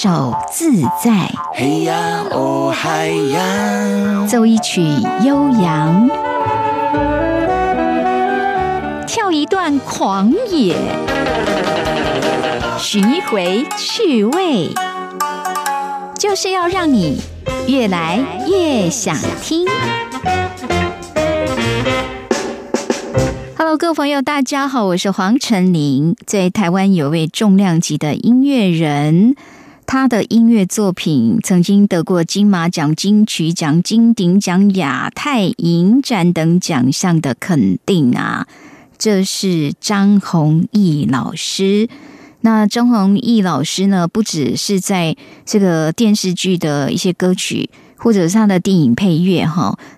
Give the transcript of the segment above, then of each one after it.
手自在，嘿呀哦嗨呀，奏一曲悠扬，跳一段狂野，寻一回趣味，就是要让你越来越想听。Hello， 各位朋友，大家好，我是黄晨玲。在台湾有位重量级的音乐人，他的音乐作品曾经得过金马奖、金曲奖、金鼎奖、亚太影展等奖项的肯定啊！这是张弘毅老师。那张弘毅老师呢，不只是在这个电视剧的一些歌曲，或者是他的电影配乐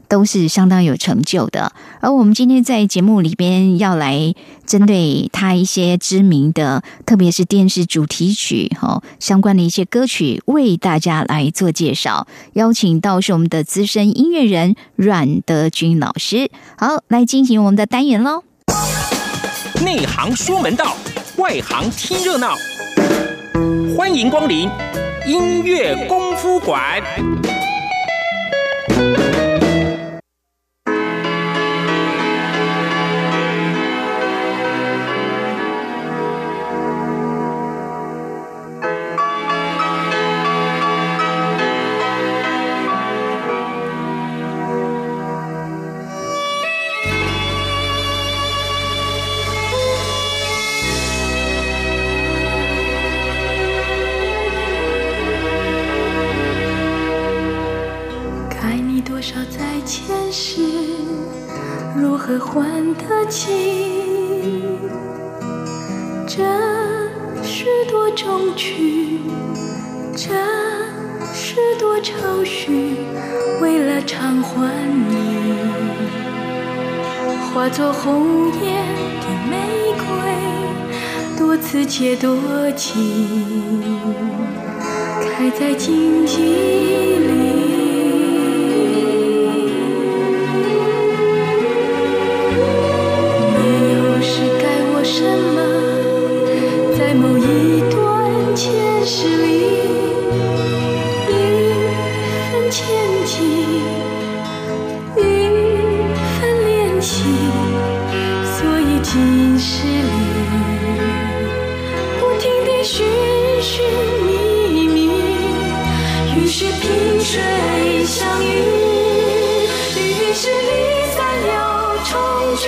都是相当有成就的。而我们今天在节目里边要来针对他一些知名的，特别是电视主题曲相关的一些歌曲，为大家来做介绍。邀请到是我们的资深音乐人阮德军老师。好，来进行我们的单元咯。内行说门道，外行听热闹。欢迎光临音乐功夫馆。还得起这许多衷曲，这许多愁绪，为了偿还你，化作红叶的玫瑰，多刺且多情，开在荆棘里。什么在某一段前世里，雨分千季，雨分怜惜，所以今世里不停地寻寻觅觅，于是萍水相遇，于是离散又重聚。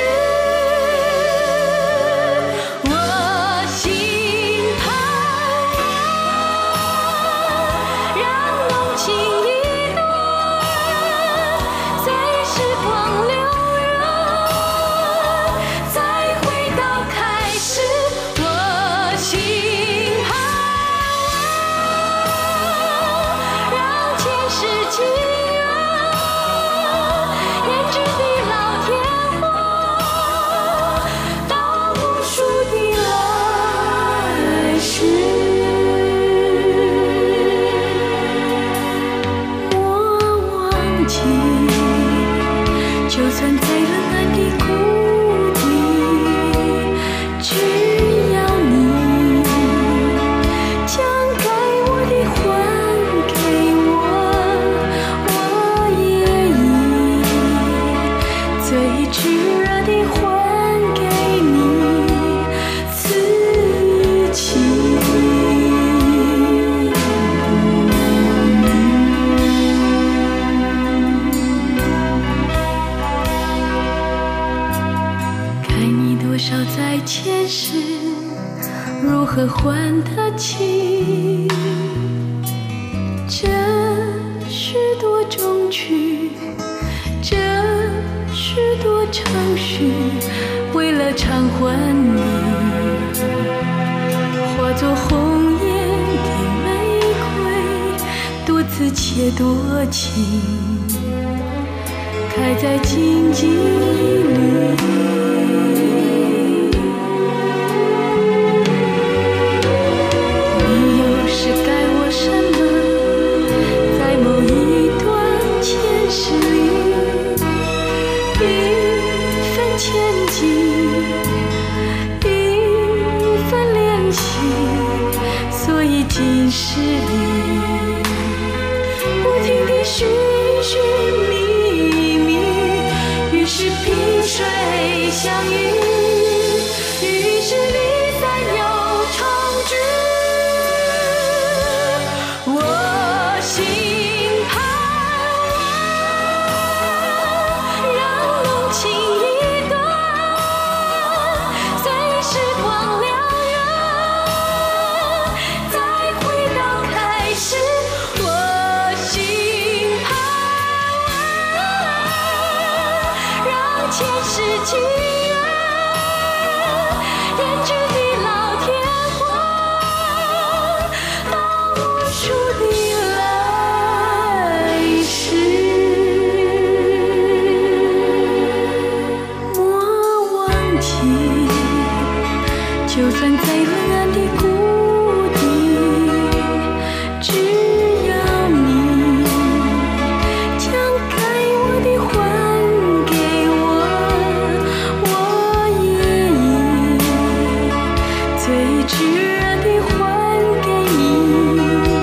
所以今世里算最黑暗的谷底，只要你将该我的还给我，我愿意最炙热的还给你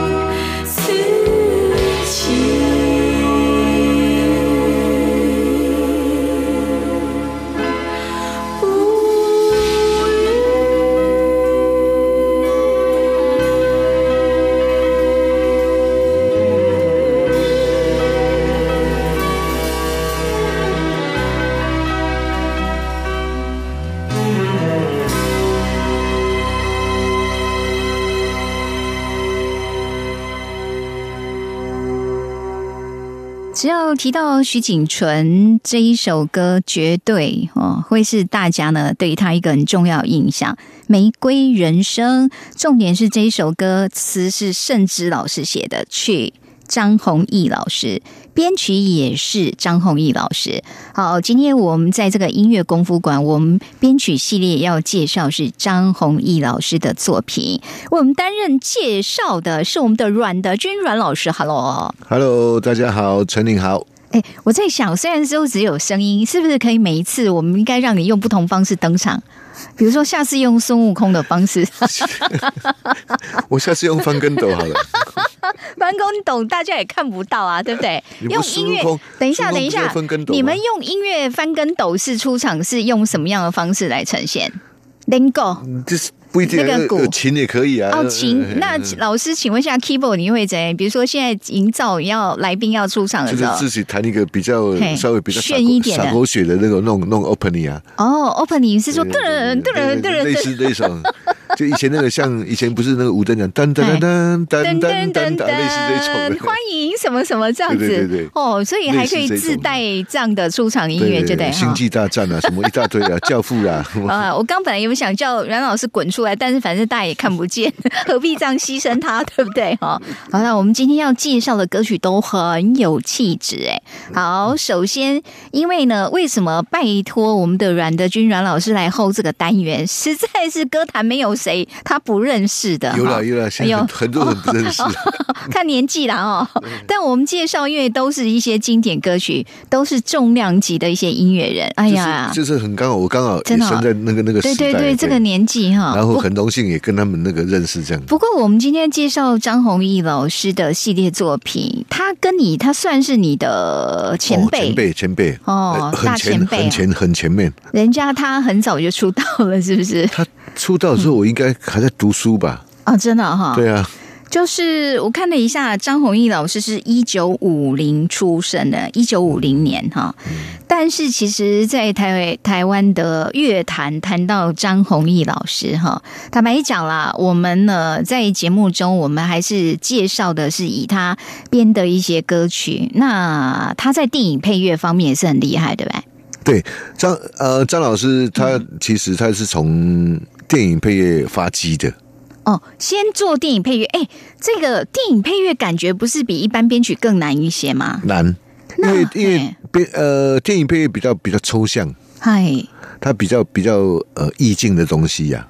四季。只要提到徐锦纯这一首歌，绝对会是大家呢对他一个很重要的印象。玫瑰人生，重点是这一首歌词是盛之老师写的，去张弘毅老师，编曲也是张弘毅老师。好，今天我们在这个音乐功夫馆，我们编曲系列要介绍是张弘毅老师的作品。我们担任介绍的是我们的阮德军阮老师。Hello， 大家好，陈宁好。我在想，虽然说只有声音，是不是可以每一次我们应该让你用不同方式登场？比如说下次用孙悟空的方式。我下次用翻跟斗好了。翻跟斗大家也看不到啊，对不对？用音乐，等一下，你们用音乐翻跟斗式出场是用什么样的方式来呈现？能够不一定，那个鼓琴也可以啊。琴，那老师，请问一下 ，keyboard 你会怎样？比如说现在营造要来宾要出场的时候，就是自己弹一个比较稍微比较炫一点的、洒狗血的那种，弄 opening 啊。opening 是说噔噔噔噔，类似那种。就以前那个像以前不是那个吴登讲噔噔噔噔噔噔噔噔，类似这种欢迎什么什么这样子，对所以还可以自带这样的出场音乐，就对。星际大战啊，什么一大堆啊，教父啊。我刚本来有想叫阮老师滚出来，但是反正大家也看不见，何必这样牺牲他，对不对？好，那我们今天要介绍的歌曲都很有气质好，首先因为呢，为什么拜托我们的阮德军阮老师来 hold 这个单元，实在是歌坛没有。谁他不认识的？有啦，现在很多人不认识，看年纪啦但我们介绍因为都是一些经典歌曲，都是重量级的一些音乐人。哎呀，就是很刚好，我刚好也生在那个时代，对，这个年纪然后很荣幸也跟他们那个认识这样。不过我们今天介绍张弘毅老师的系列作品，他跟你他算是你的前辈大前辈，很前面。人家他很早就出道了，是不是？他出道的时候我应该还在读书吧？真的对啊，就是我看了一下，张弘毅老师是1950出生的，1950年但是其实在台湾的乐坛谈到张弘毅老师坦白讲啦，我们呢在节目中我们还是介绍的是以他编的一些歌曲。那他在电影配乐方面也是很厉害，对吧？对，张老师他其实他是从电影配乐发迹的。先做电影配乐，这个电影配乐感觉不是比一般编曲更难一些吗？难，因为电影配乐比较抽象，它比较意境的东西呀。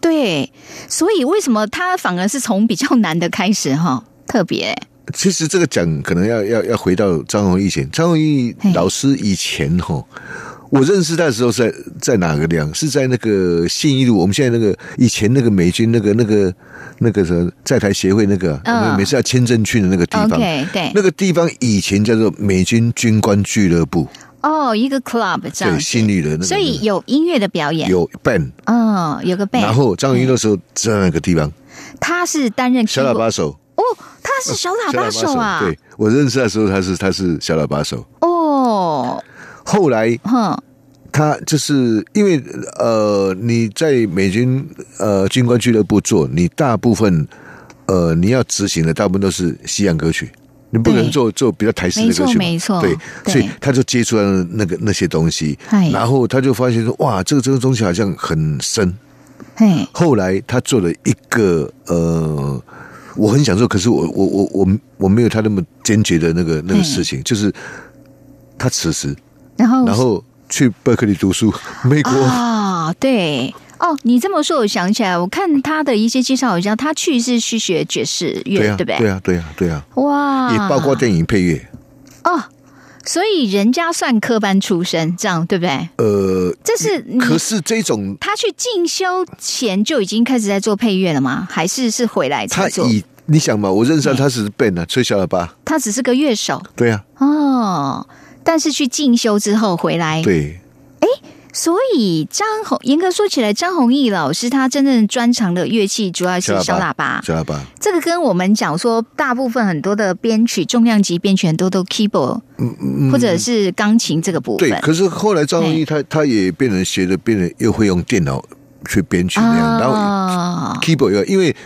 对，所以为什么它反而是从比较难的开始特别。其实这个讲可能要回到张弘毅前，张弘毅老师以前我认识他的时候是在哪个地方？是在那个信义路，我们现在那个以前那个美军那个什么在台协会那个，每次要签证去的那个地方，对，那个地方以前叫做美军军官俱乐部。一个 club 这样，对，心里的那个，所以有音乐的表演，有 band，有个 band， 然后张弘毅那时候在那个地方，他是担任小喇叭手。他是小喇叭手啊！对，我认识的时候他是小喇叭手。后来他就是因为你在美军军官俱乐部做，你大部分你要执行的大部分都是西洋歌曲，你不能做比较台式的歌曲，没错，对，所以他就接触到那些东西，然后他就发现说，哇，这个东西好像很深。后来他做了一个我很想做，可是我没有他那么坚决的那个事情，就是他辞职，然后去伯克利读书，美国。对，哦，你这么说我想起来，我看他的一些介绍好像他去学爵士乐，对不对？对啊，对啊，对啊，哇！也包括电影配乐哦，所以人家算科班出身，这样对不对？这是可是这种他去进修前就已经开始在做配乐了吗？还是回来才做？你想嘛，我认识他只是 band 吹小喇叭，他只是个乐手，对啊，哦，但是去进修之后回来，对，哎。所以严格说起来，张弘毅老师他真正专长的乐器主要是小喇叭。小喇叭，这个跟我们讲说，大部分很多的编曲重量级编曲很多都 keyboard，或者是钢琴这个部分。对，可是后来张弘毅他也变成学的，变成又会用电脑去编曲那样，然后 keyboard 因为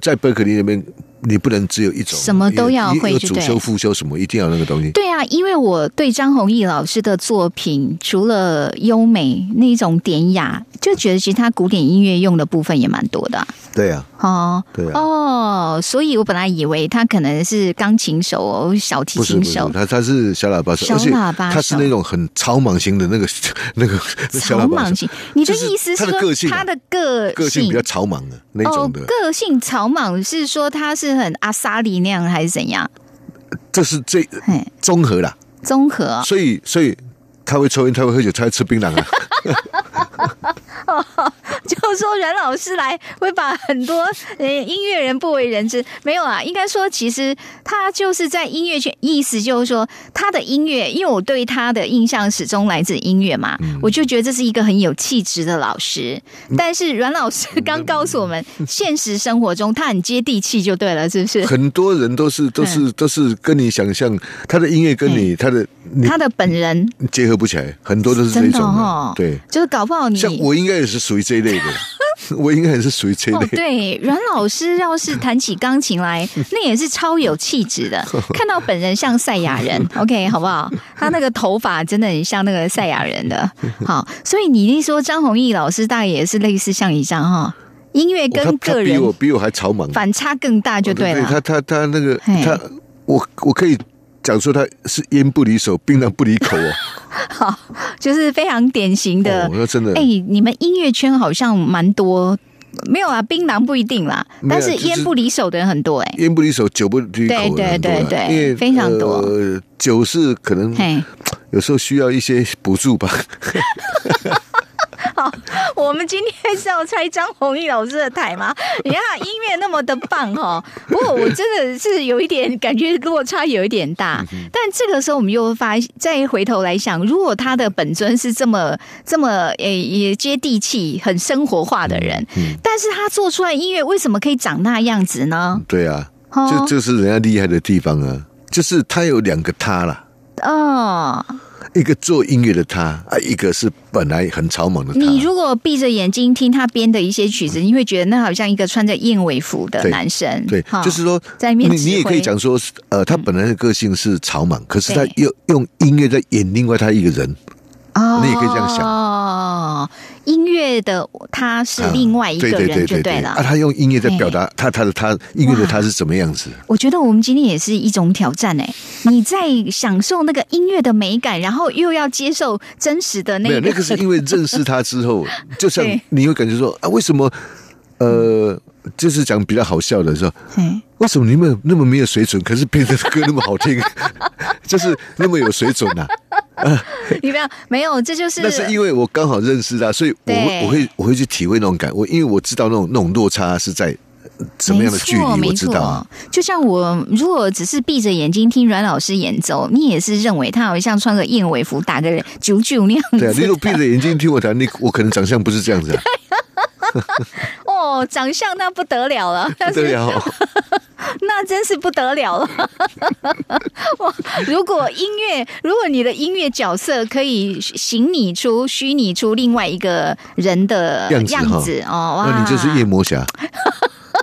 在伯克利那边。你不能只有一种，什么都要会，主修副修什么，一定要那个东西。对啊，因为我对张弘毅老师的作品，除了优美那一种典雅，就觉得其实他古典音乐用的部分也蛮多的。对啊，哦，对啊，哦，所以我本来以为他可能是钢琴手哦，小提琴手，他是小喇叭手，小喇叭手，他是那种很草莽型的那个草莽型。你的意思是说他的个性比较草莽的那种的，个性草莽是说他是。很阿萨里那样还是怎样？这是最综合啦，综合、哦。所以他会抽烟，他会喝酒，他会吃槟榔啊。哦，就说阮老师来会把很多音乐人不为人知，没有啊？应该说，其实他就是在音乐圈，意思就是说他的音乐，因为我对他的印象始终来自音乐嘛，我就觉得这是一个很有气质的老师。但是阮老师刚告诉我们，现实生活中他很接地气，就对了，是不是？很多人都是跟你想象他的音乐跟你他的本人结合不起来，很多都是这种哦，对，就是搞不好你像我应该也是属于这一类的。我应该也是属于这一类、哦。对，阮老师要是弹起钢琴来，那也是超有气质的。看到本人像赛亚人，OK， 好不好？他那个头发真的很像那个赛亚人的。好，所以你一说张弘毅老师，大概也是类似像你这样哈，音乐跟个人、哦、比我还草莽，反差更大就对了。哦、对他那个他，我可以讲说他是烟不离手，槟榔不离口哦。好，就是非常典型的。哦、真的，哎、欸，你们音乐圈好像蛮多，没有啊，槟榔不一定啦，但是烟不离手的人很多哎、欸，烟不离手，酒不离口的人很多、啊，对，因为非常多。酒是可能有时候需要一些补助吧。好，我们今天是要拆张弘毅老师的台吗？你看他音乐那么的棒哦，不过我真的是有一点感觉落差有一点大。但这个时候我们又再回头来想，如果他的本尊是这么也接地气、很生活化的人，但是他做出来音乐为什么可以长那样子呢？对啊，就是人家厉害的地方啊，就是他有两个他啦。哦。一个做音乐的他，一个是本来很草莽的他。你如果闭着眼睛听他编的一些曲子，你会觉得那好像一个穿着燕尾服的男生。对，对，就是说，在面你也可以讲说，他本来的个性是草莽，可是他又用音乐在演另外他一个人。哦，你也可以这样想。哦，音乐的他是另外一个人就对了。啊，他用音乐在表达他音乐的他是什么样子？我觉得我们今天也是一种挑战哎，你在享受那个音乐的美感，然后又要接受真实的那个。没有，那个是因为认识他之后，就像你会感觉说啊，为什么就是讲比较好笑的说，为什么你们那么没有水准，可是别人的歌那么好听，就是那么有水准啊？你不要没有，这就是那是因为我刚好认识他，所以我会去体会那种感觉，因为我知道那种落差是在什么样的距离，我知道、啊。就像我如果只是闭着眼睛听阮老师演奏，你也是认为他好像穿个燕尾服打个九九那样子。对、啊，你如果闭着眼睛听我弹，我可能长相不是这样子、啊。哦，长相那不得了了，不得了、哦。那真是不得了了！如果你的音乐角色可以虚拟出另外一个人的样子哦，哇，那你就是夜魔侠。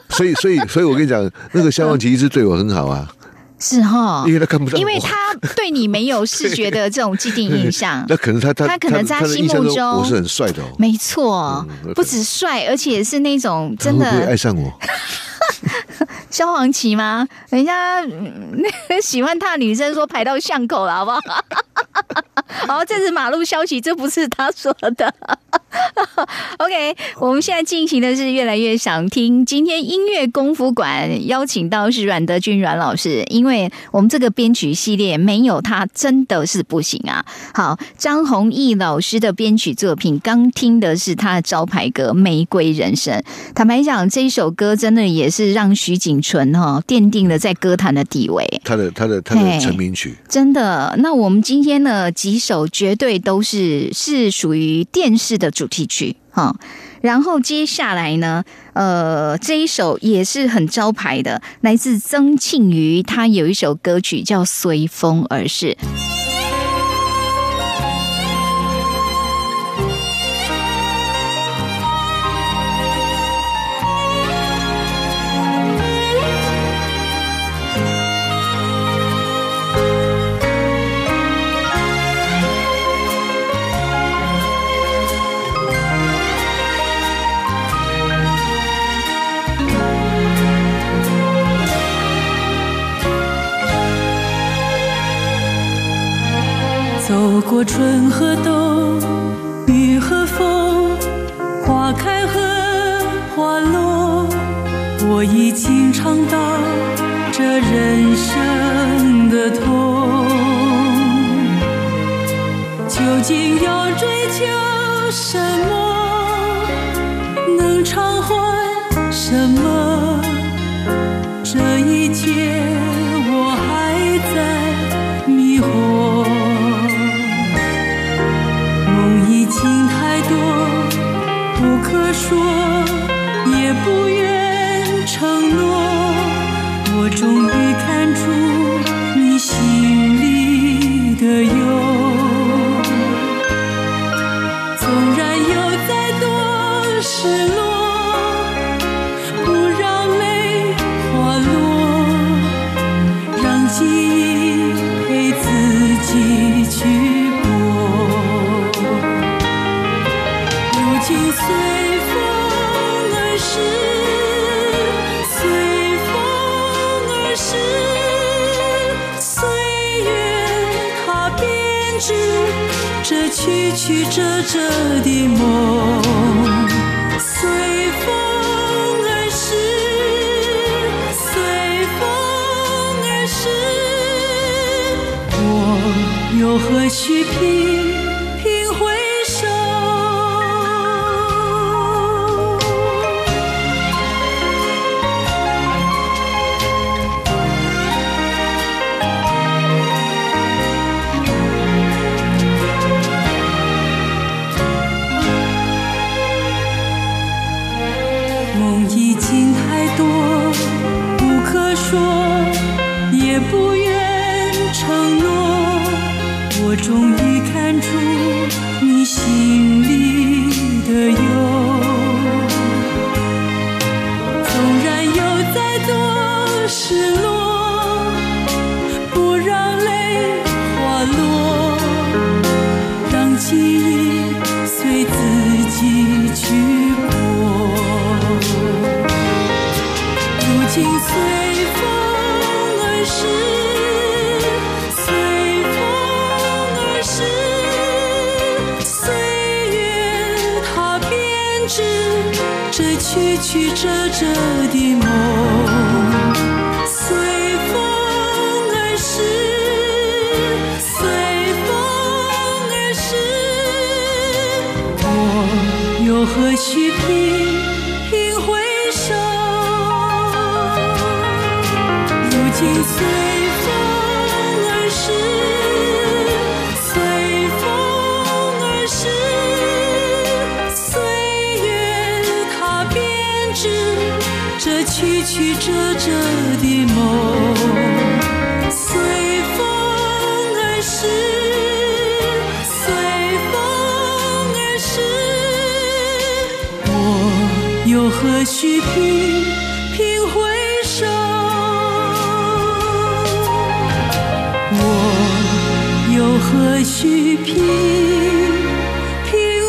所以我跟你讲，那个萧煌奇一直对我很好啊。是哈、哦，因为他看不到，因为他对你没有视觉的这种既定印象。那可能他可能在他心目中我是很帅的、哦，没错，不止帅，而且是那种真的。他会不会爱上我？萧煌奇吗？人家喜欢他的女生说排到巷口了，好不好？好，这是马路消息，这不是他说的。OK， 我们现在进行的是越来越想听。今天音乐功夫馆邀请到是阮德钧阮老师，因为我们这个编曲系列没有他真的是不行啊。好，张弘毅老师的编曲作品，刚听的是他的招牌歌《玫瑰人生》。坦白讲，这一首歌真的也是让徐景淳奠定了在歌坛的地位，他的成名曲。真的，那我们今天呢几首绝对都是属于电视的主题曲。好，然后接下来呢，这一首也是很招牌的，来自曾庆瑜，他有一首歌曲叫《随风而逝》。走过春和冬，雨和风，花开和花落，我已经尝到这人生的痛。究竟要追求什么，能偿还什么，这一切我还在迷惑。情太多不可说，也不愿承诺，我终于看出你心里的忧。纵然有再多失落，不让泪滑落，让记忆陪自己去。随风而逝，随风而逝，岁月它编织这曲曲折折的梦。随风而逝，随风而逝，我又何须频回首。也不愿承诺，我终于看出你心里的忧。纵然有再多失落，不让泪滑落，让记忆随自己去过。如今随随风而逝，岁月它编织这曲曲折折的梦。随风而逝，随风而逝，我又何须频回首。如今随曲曲折折的梦，随风而逝，随风而逝，我又何须频回首，我又何须频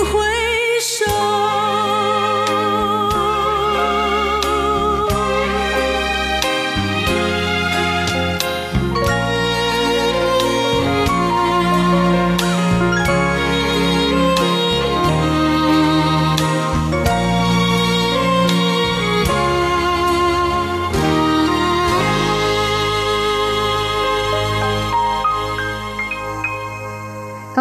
回首。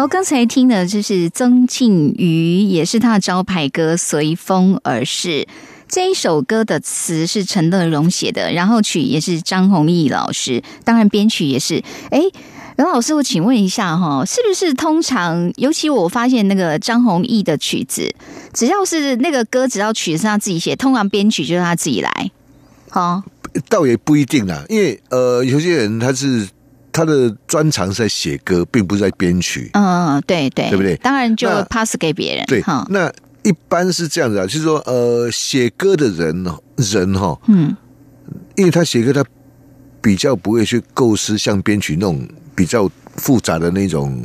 好，刚才听的就是曾庆瑜，也是他的招牌歌《随风而逝》。这一首歌的词是陈乐融写的，然后曲也是张弘毅老师，当然编曲也是。刘老师，我请问一下哈，是不是通常，尤其我发现那个张弘毅的曲子，只要是那个歌，只要曲是他自己写，通常编曲就是他自己来，好？倒也不一定啦，因为有些人他的专长是在写歌，并不是在编曲。嗯，对对，对不对？当然就 pass 给别人。对，那一般是这样子啊，就是说写歌的人哈，因为他写歌，他比较不会去构思像编曲那种比较复杂的那种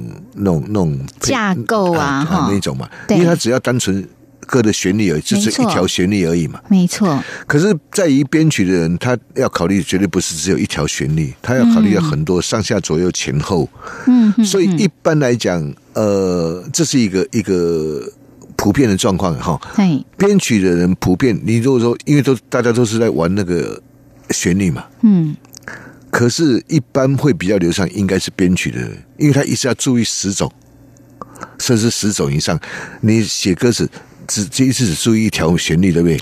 架构啊，那种嘛，因为他只要单纯歌的旋律而已，只是一条旋律而已嘛，没错。可是在于编曲的人，他要考虑绝对不是只有一条旋律，他要考虑到很多上下左右前后。嗯，所以一般来讲，这是一个普遍的状况哈。对，编曲的人普遍，你如果说因为大家都是在玩那个旋律嘛，嗯。可是，一般会比较流畅，应该是编曲的人，因为他一次要注意10种，甚至10种以上。你写歌词只一次只注意一条旋律，对不对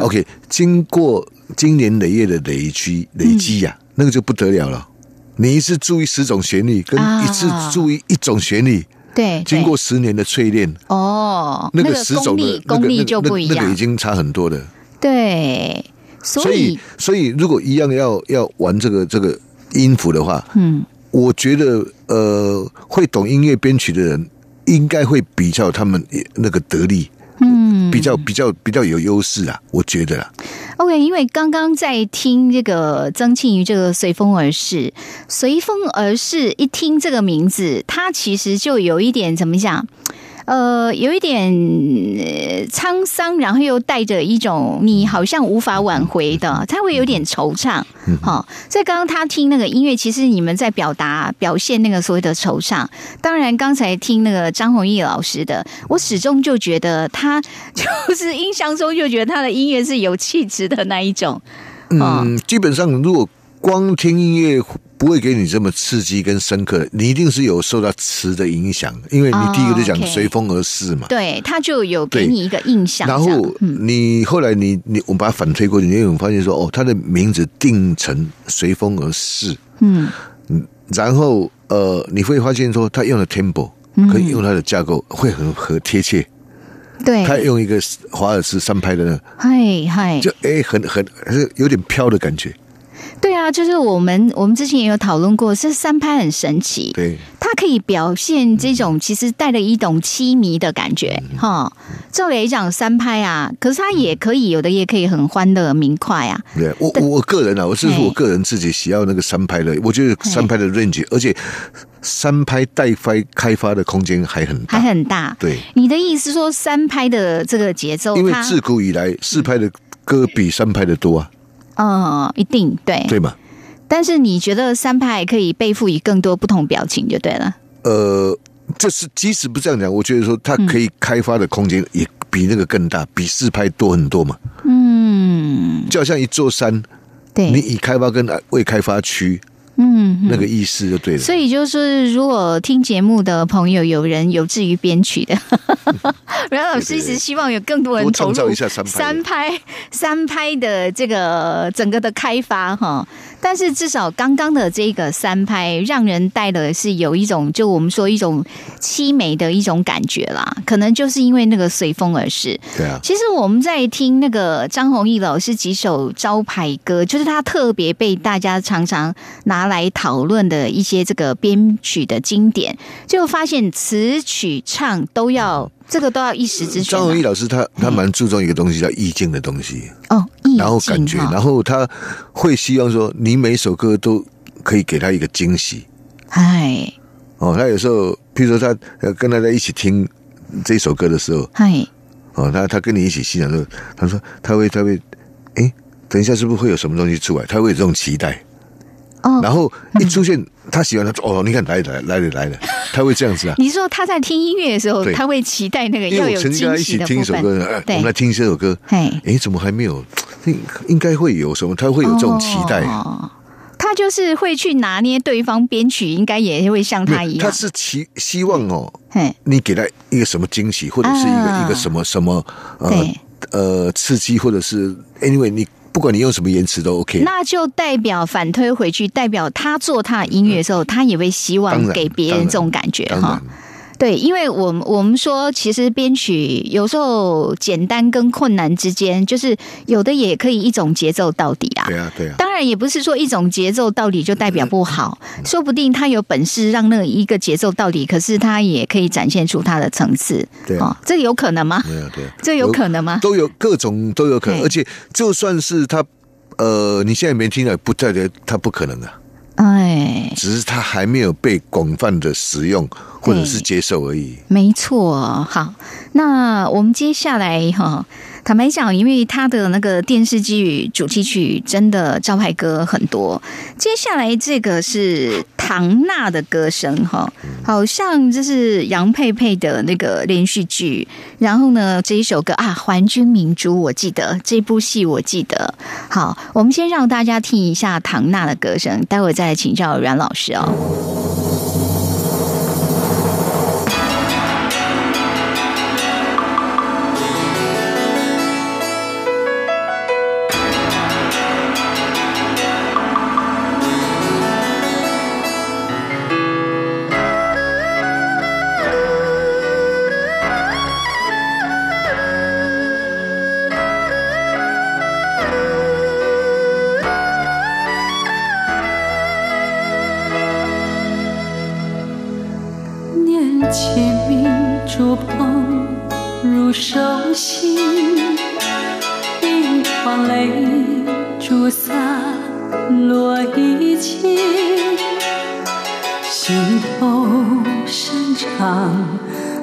？OK， 经过经年累月的累积呀，那个就不得了了。你一次注意10种旋律，跟一次注意1种旋律。对，经过10年的淬炼，哦，那个10种的功力就不一样，那个已经差很多了。对。所以如果一样要玩这个音符的话，我觉得会懂音乐编曲的人应该会比较他们那个得力，比较有优势啊，我觉得啦。OK， 因为刚刚在听这个曾庆瑜这个《随风而逝》，《随风而逝》一听这个名字，它其实就有一点怎么讲？有一点沧桑，然后又带着一种你好像无法挽回的，他会有点惆怅。好，所以刚刚他听那个音乐，其实你们在表现那个所谓的惆怅。当然，刚才听那个张弘毅老师的，我始终就觉得他就是印象中就觉得他的音乐是有气质的那一种。嗯，基本上如果光听音乐不会给你这么刺激跟深刻的，你一定是有受到词的影响，因为你第一个就讲随风而逝嘛，对，它就有给你一个印象。然后你后来我们把它反推过去，你会发现说哦，它的名字定成随风而逝，然后你会发现说它用的 tempo 可以用它的架构会很贴切。对，他用一个华尔兹3拍的那个，就很有点飘的感觉。对啊，就是我们之前也有讨论过，这3拍很神奇，对，它可以表现这种其实带了一种凄迷的感觉哈。照理讲3拍啊，可是它也可以有的也可以很欢乐明快啊。对，我个人啊，我是说我个人自己喜好那个3拍的，我觉得3拍的 range， 而且3拍带开发的空间还很大，还很大。对，你的意思说3拍的这个节奏，因为自古以来4拍的歌比3拍的多啊。一定对嘛？但是你觉得3拍可以被赋予更多不同表情就对了。这是即使不这样讲，我觉得说它可以开发的空间也比那个更大，比4拍多很多嘛。嗯，就好像一座山，对，你已开发跟未开发区。那个意思就对了。所以就是，如果听节目的朋友有人有志于编曲的，阮老师一直希望有更多人投入3拍的这个整个的开发哈。但是至少刚刚的这个3拍，让人带的是有一种就我们说一种凄美的一种感觉啦。可能就是因为那个随风而逝。对啊。其实我们在听那个张弘毅老师几首招牌歌，就是他特别被大家常常拿来讨论的一些这个编曲的经典，就发现词曲唱都要这个都要一时之选。张弘毅老师他蛮注重一个东西叫意境的东西哦，然后感觉，然后他会希望说你每首歌都可以给他一个惊喜。他有时候，譬如说他跟大家一起听这首歌的时候，他跟你一起欣赏的时候，他说他会等一下是不是会有什么东西出来？他会有这种期待。然后一出现他喜欢他说哦，你看来了，他会这样子啊。你说他在听音乐的时候，他会期待那个要有惊喜的部分。因为我曾经一起听一首歌，我们来听这首歌，怎么还没有？应该会有什么？他会有这种期待。他他就是会去拿捏对方编曲，应该也会像他一样。他是希望哦，你给他一个什么惊喜，或者是一个什么刺激，或者是 anyway 你。不管你用什么言辞都 OK， 那就代表反推回去，代表他做他的音乐的时候，他也会希望给别人这种感觉哈。对，因为我们说，其实编曲有时候简单跟困难之间，就是有的也可以一种节奏到底啊。对啊，对啊。当然也不是说一种节奏到底就代表不好，说不定他有本事让那一个节奏到底，可是他也可以展现出他的层次。对啊，这有可能吗？没有，对啊，这有可能吗？都有各种都有可能，而且就算是他，你现在没听到，不代表他不可能啊。哎，只是它还没有被广泛的使用或者是接受而已。没错，好，那我们接下来哈，坦白讲，因为他的那个电视剧主题曲真的招牌歌很多。接下来这个是唐娜的歌声哈，好像这是杨佩佩的那个连续剧。然后呢，这一首歌啊，《还君明珠》，我记得这部戏，我记得。好，我们先让大家听一下唐娜的歌声，待会再来请教阮老师哦。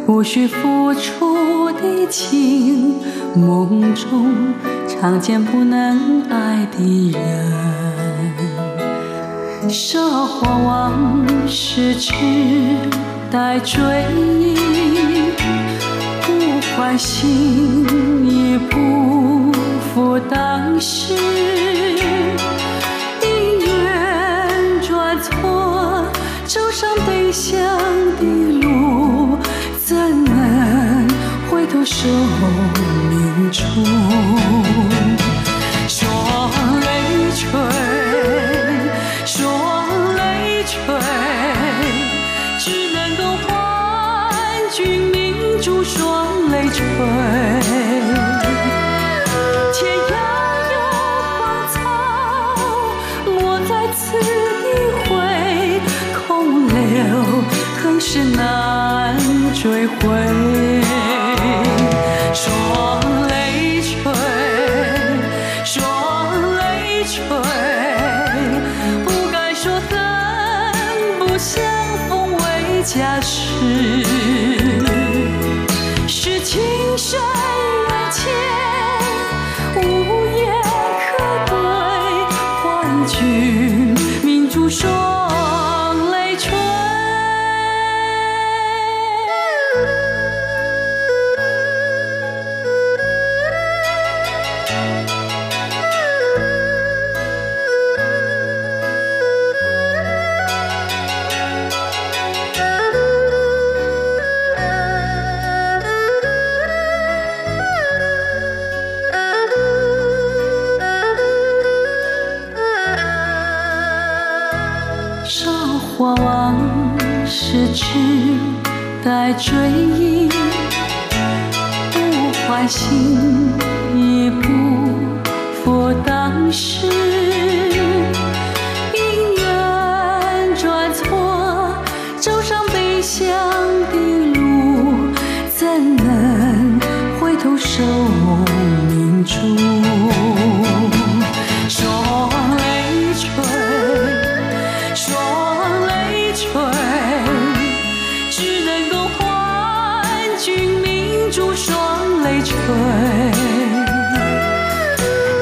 无需付出的情，梦中常见不能爱的人。奢华往事只待追忆，不换心意不负当时。姻缘转错走上对向的路，怎能回头守命中？说泪水，只能够还君明珠。说泪水，天涯有芳草，莫再次一回，空留恨是难追回。说泪水，不该说恨不相逢为家事。是情深缘浅，无言可对。还君明珠说。追忆不换心意，不负当时。姻缘转错走上悲伤的路，怎能回头守明珠？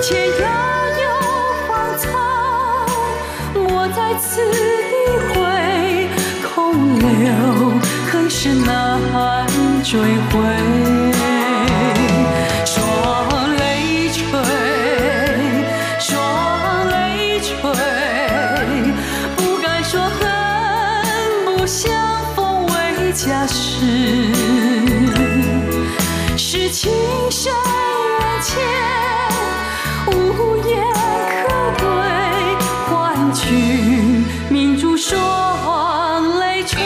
天涯有芳草，莫再次一回，空留恨是难追回。说泪水，家事，是情深缘浅，无言可对，唤君明珠双泪垂。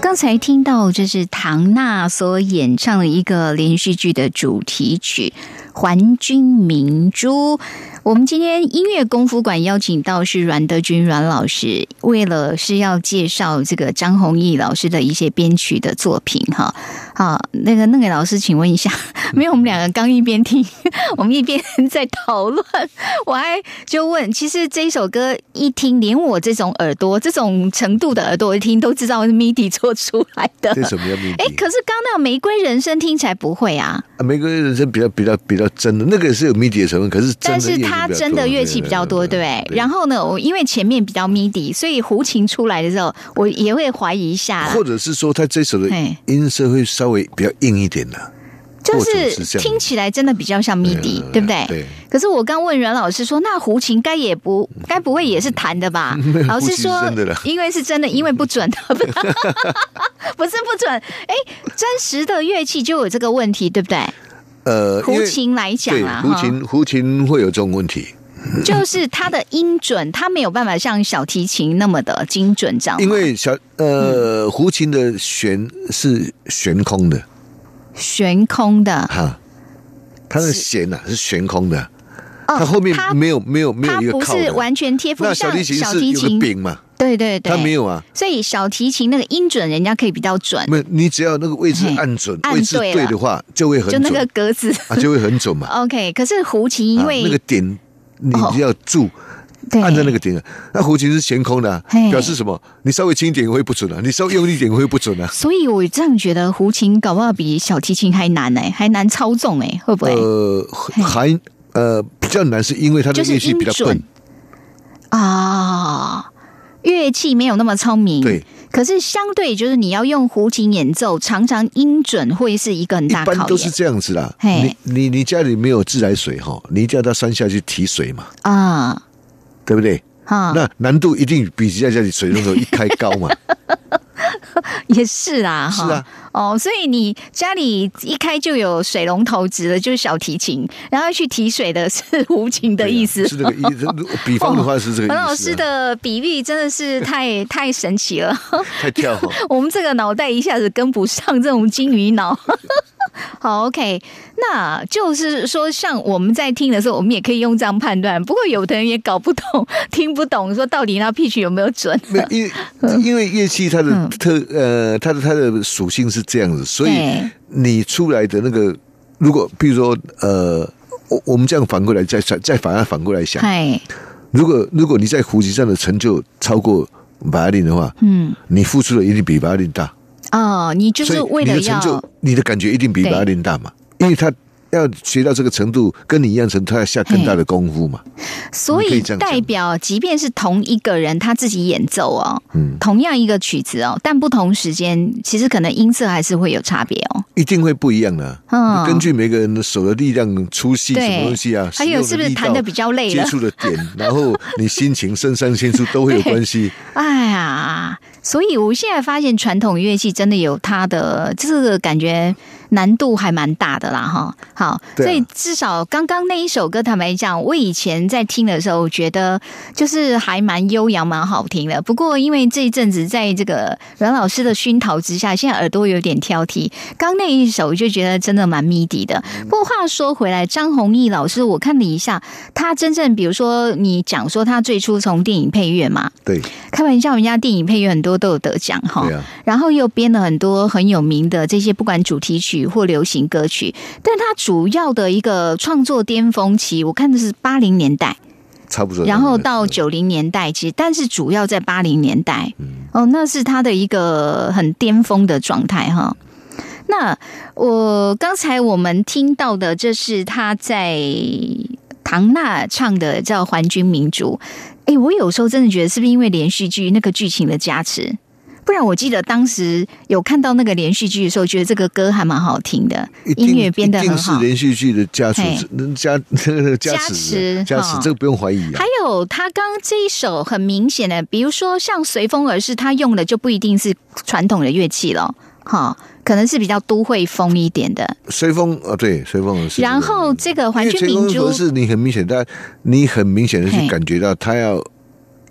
刚才听到这是唐娜所演唱的一个连续剧的主题曲《还君明珠》。我们今天音乐功夫馆邀请到是阮德军阮老师，为了是要介绍这个张弘毅老师的一些编曲的作品哈。好，那个老师，请问一下，没有，我们两个刚一边听，我们一边在讨论，我还就问，其实这一首歌一听，连我这种耳朵这种程度的耳朵一听都知道是 MIDI 做出来的。这首没有 MIDI。可是刚那玫瑰人生听起来不会啊。玫瑰人生比较真的，那个是有 MIDI 的成分，可是真的但是它真的乐器比较多，对不对？然后呢，我因为前面比较 MIDI， 所以胡琴出来的时候，我也会怀疑一下。或者是说，他这首的音色会稍微比较硬一点的，就是听起来真的比较像 MIDI， 对不对？对。可是我刚问阮老师说，那胡琴该不会也是弹的吧？老师说，因为是真的，因为不准的，不是不准。哎，真实的乐器就有这个问题，对不对？胡琴来讲啦，胡琴会有这种问题，就是它的音准，它没有办法像小提琴那么的精准，这样。因为胡琴的弦是悬空的，哈，它的弦啊是悬空的，它后面没有一个靠的，它不是完全贴附，像小提琴是有个柄嘛。对对对，他没有啊，所以小提琴那个音准人家可以比较准。没有，你只要那个位置按准，位置对的话就会很准，就那个格子啊就会很准嘛。OK， 可是胡琴因为那个点你只要住，按在那个点，那胡琴是悬空的，表示什么？你稍微轻一点会不准啊，你稍微用力一点会不准啊。所以我这样觉得，胡琴搞不好比小提琴还难哎，还难操纵哎，会不会？比较难，是因为它的乐器比较笨啊。乐器没有那么聪明，对。可是相对就是你要用胡琴演奏，常常音准会是一个很大考验。一般都是这样子啦。你家里没有自来水哈，你一定要到山下去提水嘛。啊，对不对？啊，那难度一定比在家里水龙头一开高嘛。也是啦，是啊，哦，所以你家里一开就有水龙头指的就是小提琴，然后去提水的是胡琴的意思，啊，是那个意思。比方的话是这个意思，啊。老师的比喻真的是太神奇了，太跳，哦。我们这个脑袋一下子跟不上这种金鱼脑。好 ，OK， 那就是说，像我们在听的时候，我们也可以用这样判断。不过，有的人也搞不懂、听不懂，说到底那 pitch 有没有准？因为乐器它的它的属性是这样子，所以你出来的那个，如果比如说我们这样反过来再反过来想，如果你在胡琴上的成就超过巴林的话，你付出的一定比巴林大。哦，你就是为了要你的成就，你的感觉一定比820大嘛，因为他要学到这个程度，跟你一样程度，他要下更大的功夫嘛。所以代表，即便是同一个人他自己演奏哦，同样一个曲子哦，但不同时间，其实可能音色还是会有差别哦，一定会不一样的，啊。根据每个人的手的力量、粗细什么东西啊，还有是不是弹得比较累了，接触的点，然后你心情、肾上腺素都会有关系。哎呀。所以我现在发现传统乐器真的有它的这个感觉难度还蛮大的啦哈。好，所以至少刚刚那一首歌，坦白讲，我以前在听的时候觉得就是还蛮悠扬、蛮好听的。不过因为这一阵子在这个阮老师的熏陶之下，现在耳朵有点挑剔。刚那一首就觉得真的蛮 MIDI 的。不过话说回来，张弘毅老师，我看了一下，他真正比如说你讲说他最初从电影配乐嘛，对，开玩笑，人家电影配乐很多。都有得奖哈，然后又编了很多很有名的这些，不管主题曲或流行歌曲，但他主要的一个创作巅峰期，我看的是80年代，差不多，然后到90年代，其实但是主要在80年代，哦，那是他的一个很巅峰的状态哈。那我刚才我们听到的，这是他在。唐娜唱的叫《还君明烛》。哎，我有时候真的觉得是不是因为连续剧那个剧情的加持？不然我记得当时有看到那个连续剧的时候，觉得这个歌还蛮好听的，音乐编得很好。一定是连续剧的加持，加持，这个不用怀疑啊。还有他刚这一首很明显的，比如说像《随风而逝》，他用的就不一定是传统的乐器了，哈。可能是比较都会风一点的，随风啊，对，随风而逝。然后这个《还君明烛》是你很明显的去感觉到他要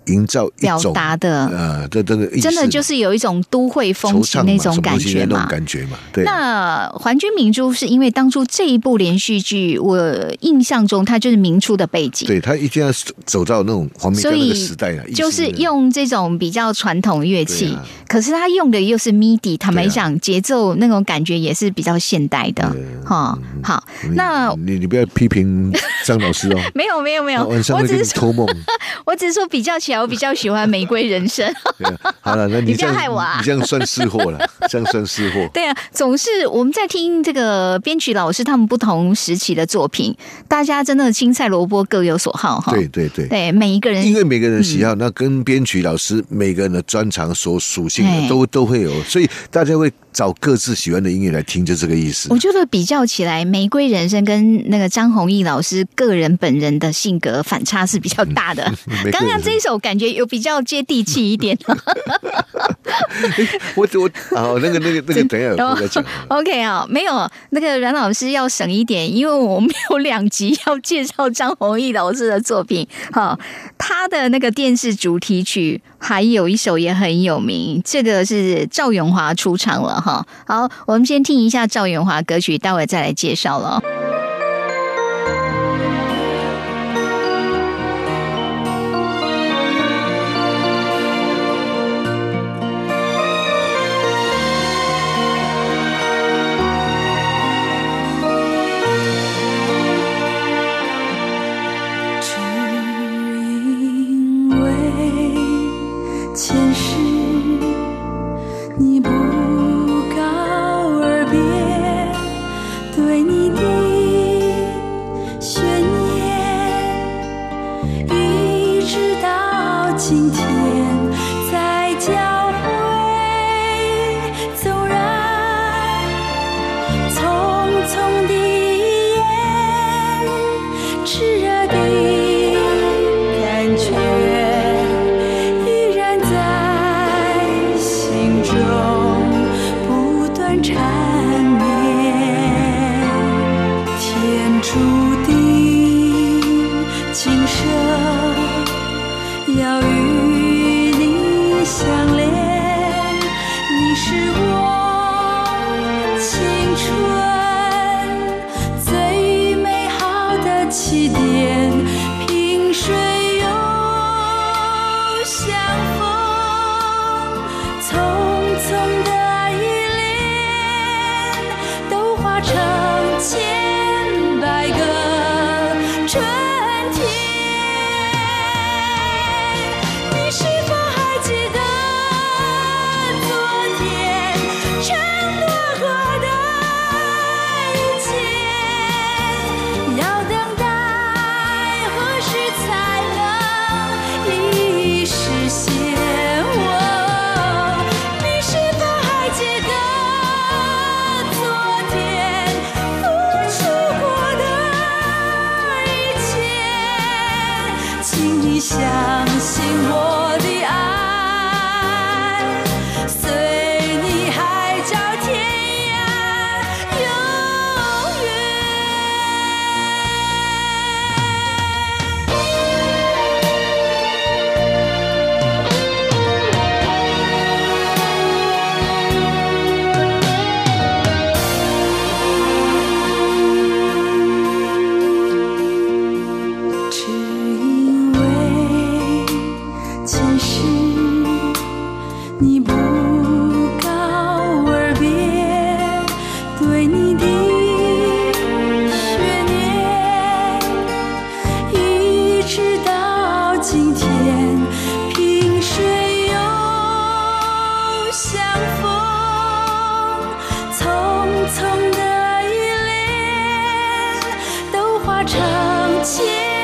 营造一种表达的这真的就是有一种都会风情那种感觉嘛，对。那《还君明烛》是因为当初这一部连续剧，我印象中它就是明初的背景，对，它一定要走到那种黄明昊那个时代了，就是用这种比较传统乐器，啊、可是它用的又是 MIDI， 坦白讲，节奏那种感觉也是比较现代的哈、嗯。好，那你不要批评张老师哦，没有，晚上会偷梦，我只是说比较起来。我比较喜欢《玫瑰人生》。好了，那你不要害我啊！你这样算识货了，这样算识货。对啊，总是我们在听这个编曲老师他们不同时期的作品，大家真的青菜萝卜各有所好哈。对，每一个人因为每个人喜好，那跟编曲老师每个人的专长所属性的都会有，所以大家会找各自喜欢的音乐来听，就这个意思。我觉得比较起来，《玫瑰人生》跟那个张弘毅老师个人本人的性格反差是比较大的。刚刚这一首。感觉有比较接地气一点我那个等一下我再讲。OK 啊，没有那个阮老师要省一点，因为我们有2集要介绍张弘毅老师的作品。好，他的那个电视主题曲还有一首也很有名，这个是赵咏华出场了哈。好，我们先听一下赵咏华歌曲，待会再来介绍了。成千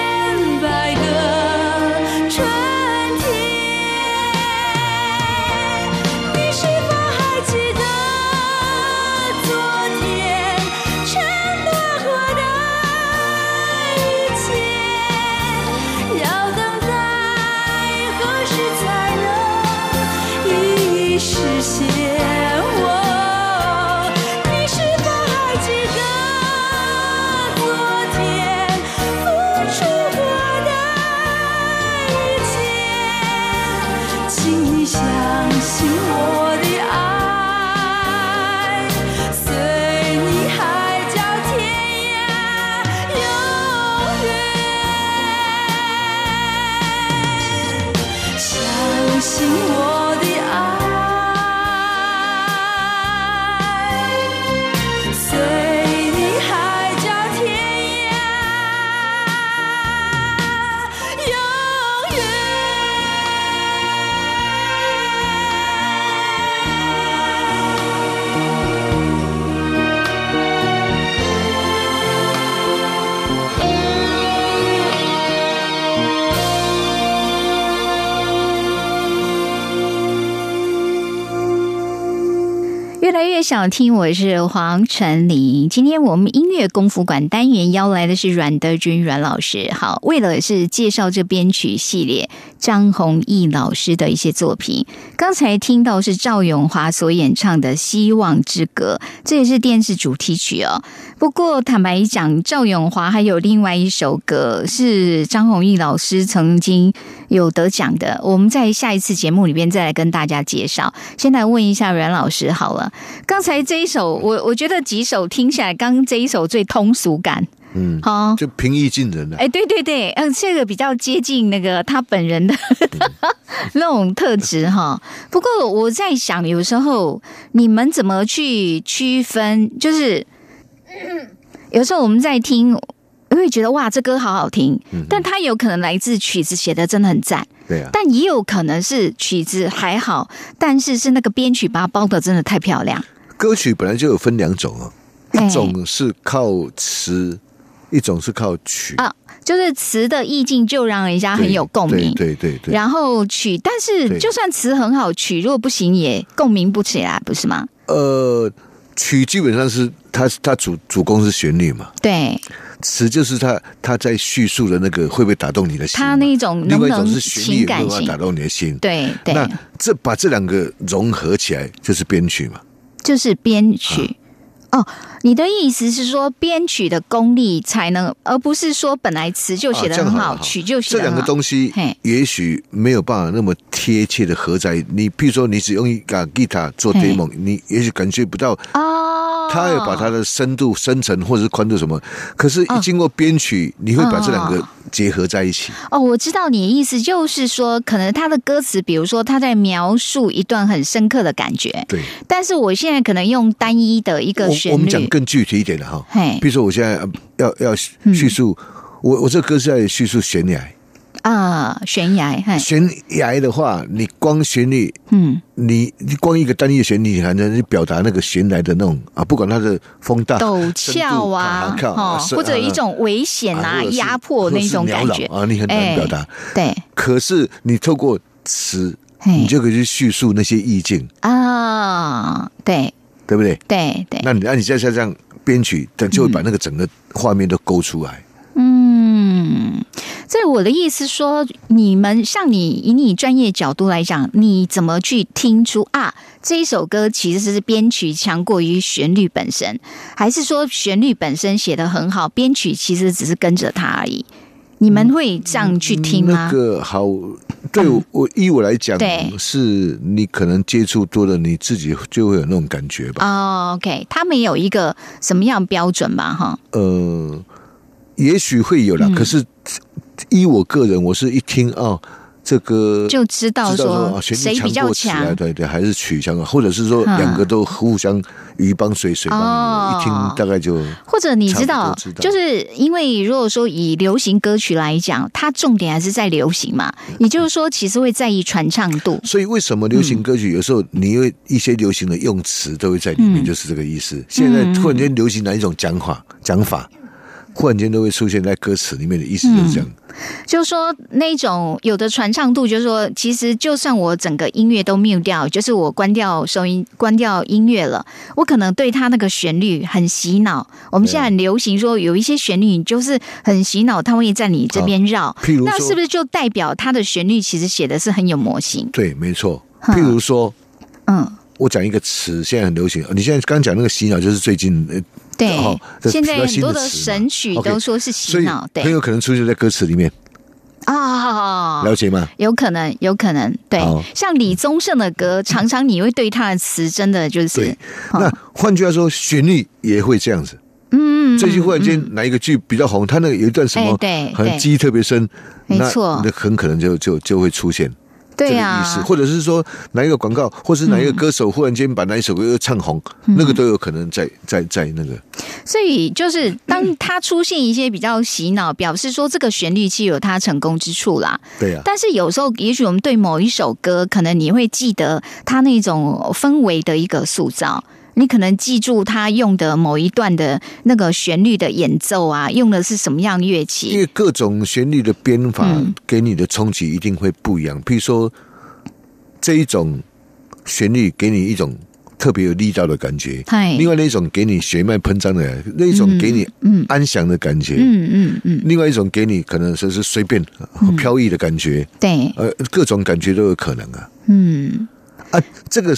想听，我是黄晨林。今天我们音乐功夫馆单元邀来的是阮德军阮老师。好，为了是介绍这编曲系列张弘毅老师的一些作品。刚才听到是赵咏华所演唱的《希望之歌》，这也是电视主题曲哦。不过坦白讲，赵咏华还有另外一首歌是张弘毅老师曾经有得奖的，我们在下一次节目里边再来跟大家介绍。先来问一下阮老师好了。刚才这一首，我觉得几首听下来，刚这一首最通俗感，好，就平易近人了。哎，对对对，这个比较接近那个他本人的那种特质哈。不过我在想，有时候你们怎么去区分？就是有时候我们在听，会觉得哇，这歌好好听，但它有可能来自曲子写的真的很赞。但也有可能是曲子还好，但是那个编曲把它包的真的太漂亮。歌曲本来就有分两种哦，一种是靠词，一种是靠曲啊，就是词的意境就让人家很有共鸣，对。然后曲，但是就算词很好，曲如果不行也共鸣不起来，不是吗？曲基本上是它主攻是旋律嘛，对。词就是他在叙述的那个会不会打动你的心？他那种能不能情感性打动你的心？对。那把这两个融合起来就是编曲嘛。就是编曲、哦，你的意思是说编曲的功力才能，而不是说本来词就写得很好，曲就写得很好。这两个东西也许没有办法那么贴切的合在。你比如说，你只用一把吉他做 demo， 你也许感觉不到他要把它的深度、深层或者是宽度什么，可是一经过编曲，你会把这两个结合在一起。哦，我知道你的意思，就是说，可能他的歌词，比如说他在描述一段很深刻的感觉，对。但是我现在可能用单一的一个旋律，我们讲更具体一点的哈，比如说我现在要叙述，我这歌是在叙述悬崖。啊，悬崖，悬崖的话，你光旋律，你光一个单一的旋律，你还能表达那个悬崖的那种啊，不管它的风大、陡峭啊，或者一种危险啊、压迫那种感觉啊，你很难表达。对，可是你透过词，你就可以去叙述那些意境啊，对，对不对？对。那你再像这样编曲，就会把那个整个画面都勾出来。所以我的意思说，你们像你以你专业角度来讲，你怎么去听出啊这一首歌其实是编曲强过于旋律本身，还是说旋律本身写得很好，编曲其实只是跟着它而已？你们会这样去听吗？那个好，对我依我来讲，是你可能接触多了，你自己就会有那种感觉吧。OK， 他们有一个什么样标准吧？哈，也许会有啦，可是。依我个人，我是一听这个就知道说谁比较强，对，还是曲强，或者是说两个都互相鱼帮水，水帮鱼，一听大概就或者你知道，就是因为如果说以流行歌曲来讲，它重点还是在流行嘛，也就是说其实会在意传唱度。所以为什么流行歌曲有时候你因为一些流行的用词都会在里面，就是这个意思。现在突然间流行哪一种讲法？忽然间都会出现在歌词里面的意思就是这样。就是说那种有的传唱度，就是说其实就算我整个音乐都 mute 掉，就是我关掉收音、关掉音乐了，我可能对它那个旋律很洗脑。我们现在很流行说有一些旋律你就是很洗脑，它会在你这边绕。譬如说，那是不是就代表它的旋律其实写的是很有模型？对，没错。譬如说，我讲一个词，现在很流行。你现在刚讲那个洗脑，就是最近对、现在很多的神曲都说是洗脑，对，很有可能出现在歌词里面啊、了解吗？有可能，有可能，对。像李宗盛的歌，常常你会对他的词真的就是，对。那换句话说，旋律也会这样子。最近忽然间哪一个剧比较红，他那个有一段什么，好像记忆特别深，没错，那很可能就会出现。对啊，这个意思，或者是说哪一个广告，或是哪一个歌手忽然间把哪一首歌又唱红，那个都有可能在那个。所以就是当他出现一些比较洗脑，表示说这个旋律器有它成功之处啦。对啊。但是有时候，也许我们对某一首歌，可能你会记得它那种氛围的一个塑造。你可能记住他用的某一段的那个旋律的演奏啊，用的是什么样乐器？因为各种旋律的编法给你的冲击一定会不一样。譬如说，这一种旋律给你一种特别有力道的感觉，另外那一种给你血脉喷张的感觉，那一种给你安详的感觉，另外一种给你可能说是随便飘逸的感觉，对，各种感觉都有可能啊，这个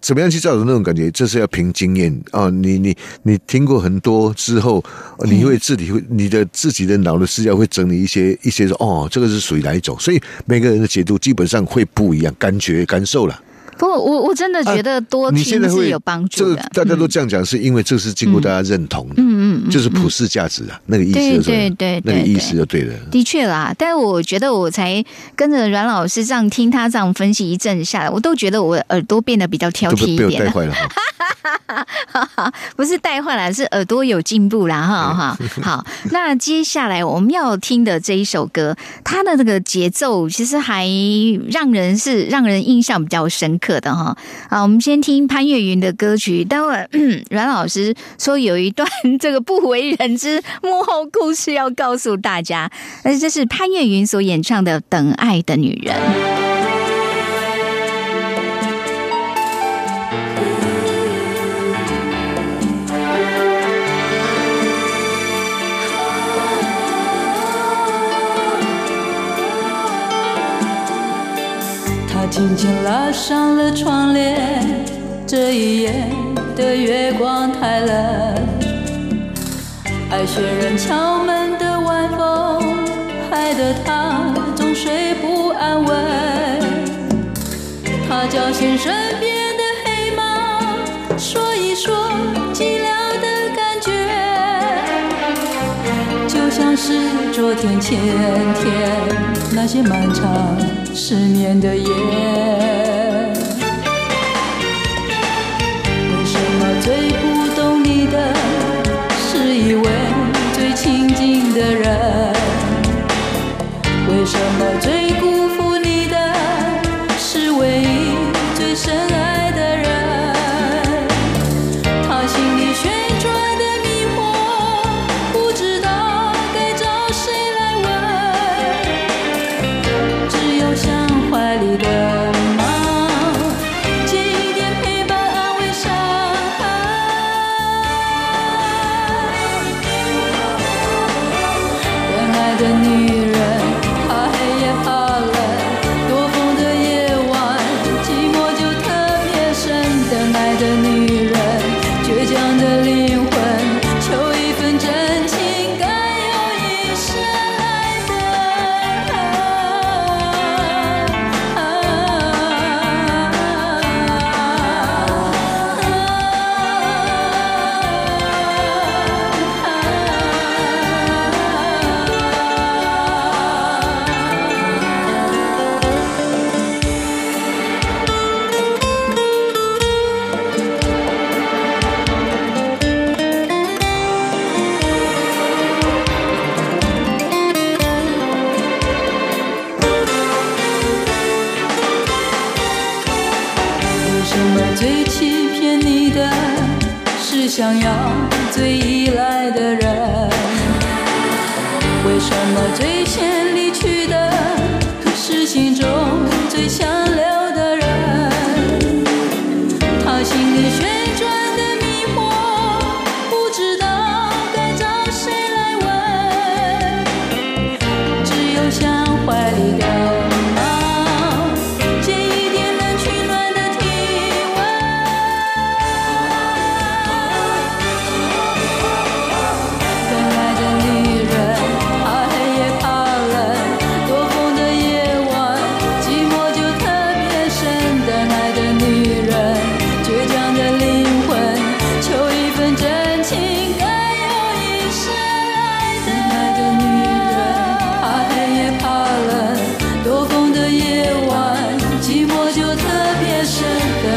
怎么样去造成那种感觉？这是要凭经验啊、你听过很多之后，你会你的自己的脑的视角会整理一些说，这个是属于哪一种？所以每个人的解读基本上会不一样，感受啦。不过我真的觉得多听是有帮助的。大家都这样讲，是因为这是经过大家认同的，就是普世价值啊，那个意思就是，对，那个意思就对了。的确啦，但我觉得我才跟着阮老师这样听他这样分析一阵下来，我都觉得我耳朵变得比较挑剔一点，被我带坏了。不是带坏了，是耳朵有进步啦哈。好，那接下来我们要听的这一首歌，它的这个节奏其实还让人印象比较深刻。我们先听潘越云的歌曲。待会儿阮老师说有一段这个不为人知幕后故事要告诉大家，而这是潘越云所演唱的《等爱的女人》。轻轻拉上了窗帘，这一夜的月光太冷，爱雪人敲门的晚风害得她总睡不安稳。她叫醒身边的黑猫，说一说寂寥的感觉，就像是昨天前天那些漫长失眠的夜，为什么最不懂你的是一位最亲近的人？为什么最辜负你的是唯一最深爱的人？他心里旋转的迷惑，不知道该找谁来问，只有想怀里的猫借一点陪伴安慰伤害。等爱的女人，怕黑夜怕冷，多风的夜晚寂寞就特别深。等爱的女人，倔强的灵魂，求一份真情该有一生爱的人。最欺骗你的是想要最依赖的人。为什么最先离去的是心中最想留的人？他心里旋转的迷惑，不知道该找谁来问，只有像怀里的猫，借一点冷取暖的体温。等来的女人怕黑也怕冷，多风的夜晚寂寞就特别深。等来的女人倔强的灵魂，求一份真情该有一生爱的。等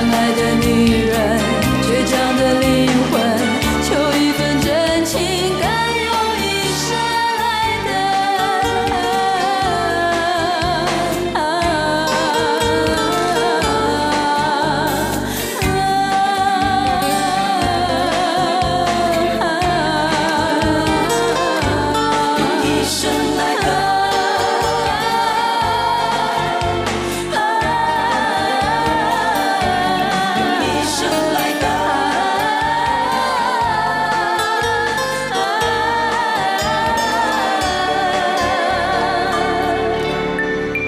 来的女人怕黑也怕冷，多风的夜晚寂寞就特别深。等来的女人倔强的灵魂，求一份真情该有一生爱的。一生来的爱，一生来的爱。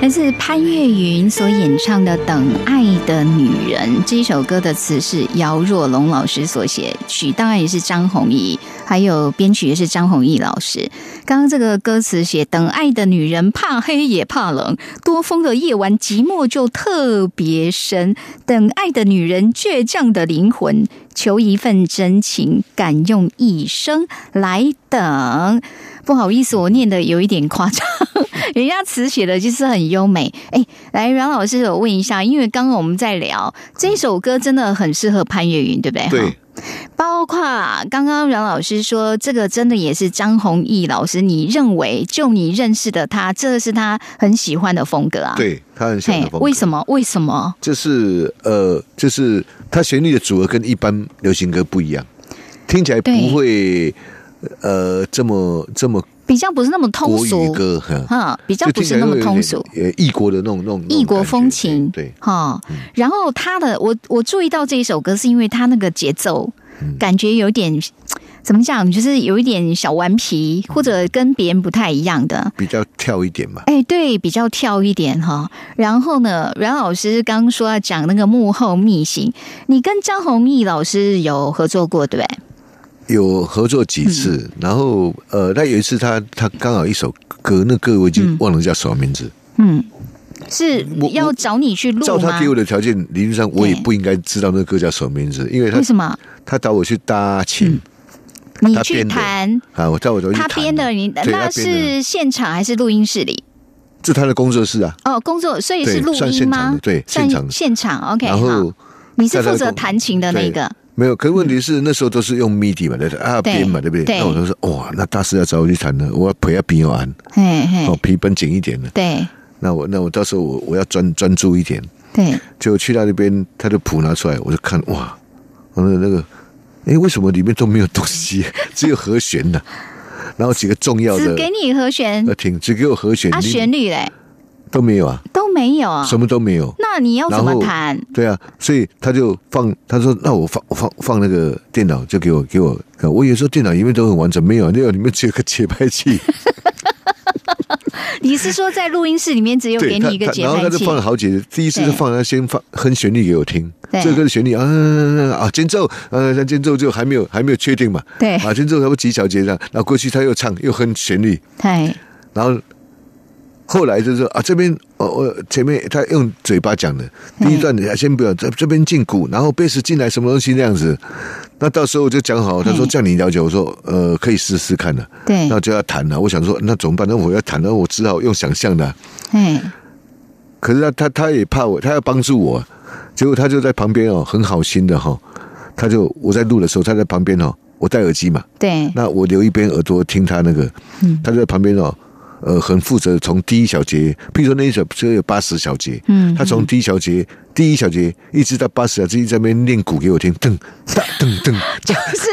来自潘越云所演唱的《等爱的女人》这一首歌的词是姚若龙老师所写，曲当然也是张弘毅，还有编曲也是张弘毅老师。刚刚这个歌词写等爱的女人怕黑也怕冷，多风的夜晚寂寞就特别深，等爱的女人倔强的灵魂，求一份真情敢用一生来等。不好意思，我念的有一点夸张，人家词写的就是很优美。来阮老师我问一下，因为刚刚我们在聊这首歌真的很适合潘越云对不对？对，包括刚刚阮老师说这个真的也是张弘毅老师，你认为就你认识的他，这是他很喜欢的风格啊？对，他很喜欢的风格。为什么就是他旋律的组合跟一般流行歌不一样，听起来不会这么比较不是那么通俗，国语歌比较不是那么通俗，异国的那种异国风情。对，然后他的我注意到这一首歌是因为他那个节奏感觉有点怎么讲，就是有一点小顽皮，或者跟别人不太一样的，比较跳一点嘛。对，比较跳一点哈。然后呢，阮老师刚说要讲那个幕后秘辛，你跟张弘毅老师有合作过对不对？有合作几次，然后那有一次他刚好一首歌，那歌我已经忘了叫什么名字。是要找你去录吗？照他给我的条件，理论上我也不应该知道那歌叫什么名字，因为为什么他找我去搭琴，你去弹啊？我找我去弹，他编的，你那是现场还是录音室里？是他的工作室啊。工作，所以是录音吗？对，现场 OK。然后你是负责弹琴的那个。没有，可是问题是那时候都是用 MIDI 嘛，编嘛，对不对？那我就说哇，那大师要找我去弹呢，我要陪他皮玩，皮绷紧一点的。对，那我到时候我要专注一点。对，就去到那边，他的谱拿出来，我就看哇，我那个，为什么里面都没有东西，只有和弦呢？然后几个重要的只给你和弦，只给我和弦，旋律嘞都没有啊，都没有啊，什么都没有。那你要怎么弹？对啊，所以他就放，他说：“那我放那个电脑，就给我。”我有时候电脑里面都很完整，没有，里面只有个节拍器。你是说在录音室里面只有给你一个节拍器？然后他就放了好几次，第一次就放他先放哼旋律给我听，这个旋律间奏，间奏就还没有确定嘛，对啊，间奏差不多几小节这样，然后过去他又唱又哼旋律，然后。后来就是这边前面他用嘴巴讲的第一段，你先不要这边进鼓，然后贝斯进来什么东西那样子。那到时候我就讲好，他说叫你了解，我说可以试试看了。对，那就要弹了。我想说那怎么办？那我要弹，那我只好用想象的。可是他也怕我，他要帮助我，结果他就在旁边很好心的他就我在录的时候，他在旁边我戴耳机嘛，对，那我留一边耳朵听他那个，他就在旁边很负责从第一小节，比如说那一首只有80小节，他从第一小节一直到80小节，一直在那边练鼓给我听，噔噔噔，就是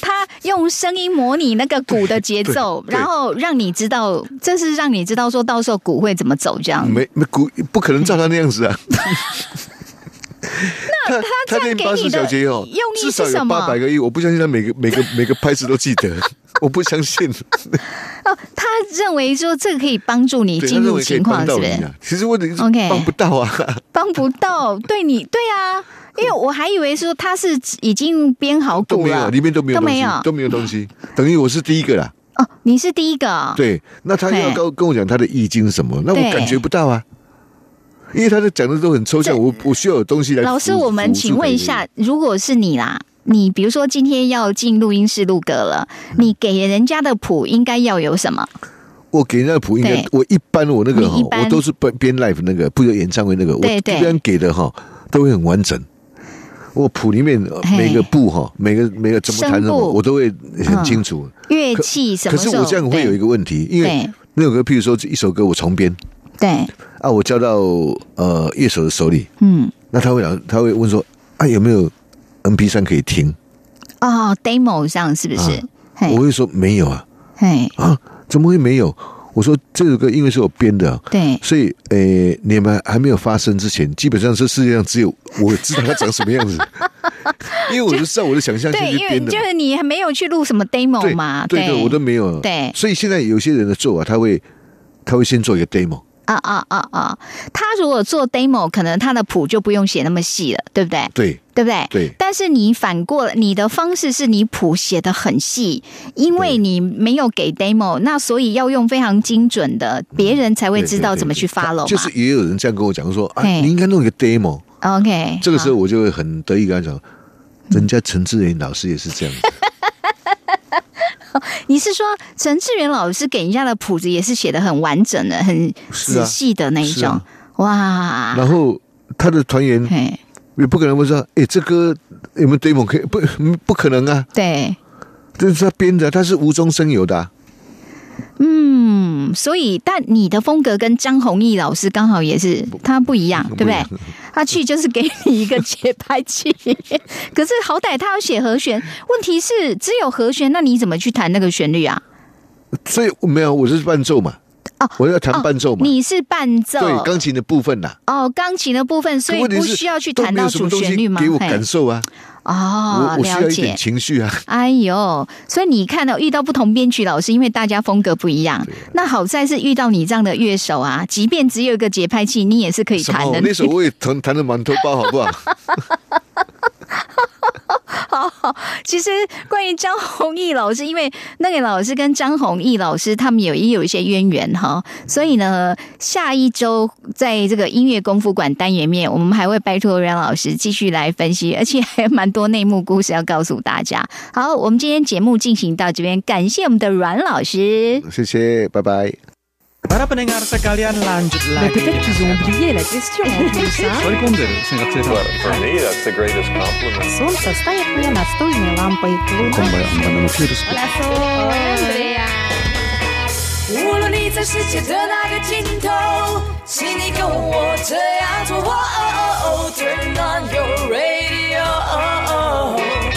他用声音模拟那个鼓的节奏，然后让你知道，这是让你知道说到时候鼓会怎么走，这样。没鼓不可能照他那样子啊。那他练八十小节哦，至少有800个亿，我不相信他每个拍子都记得，我不相信。哦，他认为说这个可以帮助你进入情况，是不是？其实问题是帮不到啊， okay， 帮不到，对你对啊，因为我还以为说他是已经编好鼓了，都没有，里面都没有东西，等于我是第一个啦。哦，你是第一个，哦，对，那他要跟我讲他的意境是什么，那我感觉不到啊。因为他的讲的都很抽象，我需要有东西来。老师，我们请问一下，如果是你啦，你比如说今天要进录音室录歌了，你给人家的谱应该要有什么？我给人家的谱应该，我一般我那个我都是编 live 那个，不有演唱会那个，我一般给的哈都会很完整。我谱里面每个步哈，每个怎么弹什么，我都会很清楚。乐器什么时候？可是我这样会有一个问题，因为那首歌，譬如说一首歌我重编。对啊，我交到乐手的手里，嗯，那他会问说啊有没有 MP3 可以听？哦 ，demo 上是不是？啊，我会说没有啊，嘿啊，怎么会没有？我说这首歌因为是我编的，啊，对，所以你们还没有发生之前，基本上这世界上只有我知道它长什么样子，因为我就知道我的想象去编的。对，因为就是你还没有去录什么 demo 嘛，对 对，我都没有，对，所以现在有些人的做法，他会先做一个 demo。他如果做 demo， 可能他的谱就不用写那么细了，对不对？对，对不对？对。但是你反过来，你的方式是你谱写得很细，因为你没有给 demo， 那所以要用非常精准的，别人才会知道怎么去 follow。就是也有人这样跟我讲说啊，你应该弄一个 demo。OK， 这个时候我就会很得意跟他讲，人家陈志远老师也是这样。你是说陈志远老师给人家的谱子也是写得很完整的，很仔细的那一种，啊啊，哇！然后他的团员也不可能会说：“哎，这歌有没有 demo？” 可以不可能啊？对，这是他编的，他是无中生有的，啊。嗯，所以但你的风格跟张弘毅老师刚好也是，他不一样，对不对？他去就是给你一个节拍器，可是好歹他要写和弦，问题是只有和弦，那你怎么去弹那个旋律啊？所以没有，我是伴奏嘛。哦，我要弹伴奏嘛，哦，你是伴奏，对钢琴的部分啦，啊。哦，钢琴的部分，所以不需要去弹到主旋律吗？给我感受啊。哦，我需要一点情绪啊。哎呦，所以你看到，哦，遇到不同编曲老师，因为大家风格不一样，啊，那好在是遇到你这样的乐手啊，即便只有一个节拍器，你也是可以弹的。那首我也弹的满头包，好不好？好，其实关于张弘毅老师，因为那个老师跟张弘毅老师他们也有一些渊源哈，所以呢，下一周在这个音乐功夫馆单元面，我们还会拜托阮老师继续来分析，而且还有蛮多内幕故事要告诉大家。好，我们今天节目进行到这边，感谢我们的阮老师，谢谢，拜拜。Para pendengar sekalian lanjut lagi. Peut-être qu'ils ont oublié la question. For me, that's the greatest compliment. Солнце стоит мне над стольной лампой. Turn on your radio.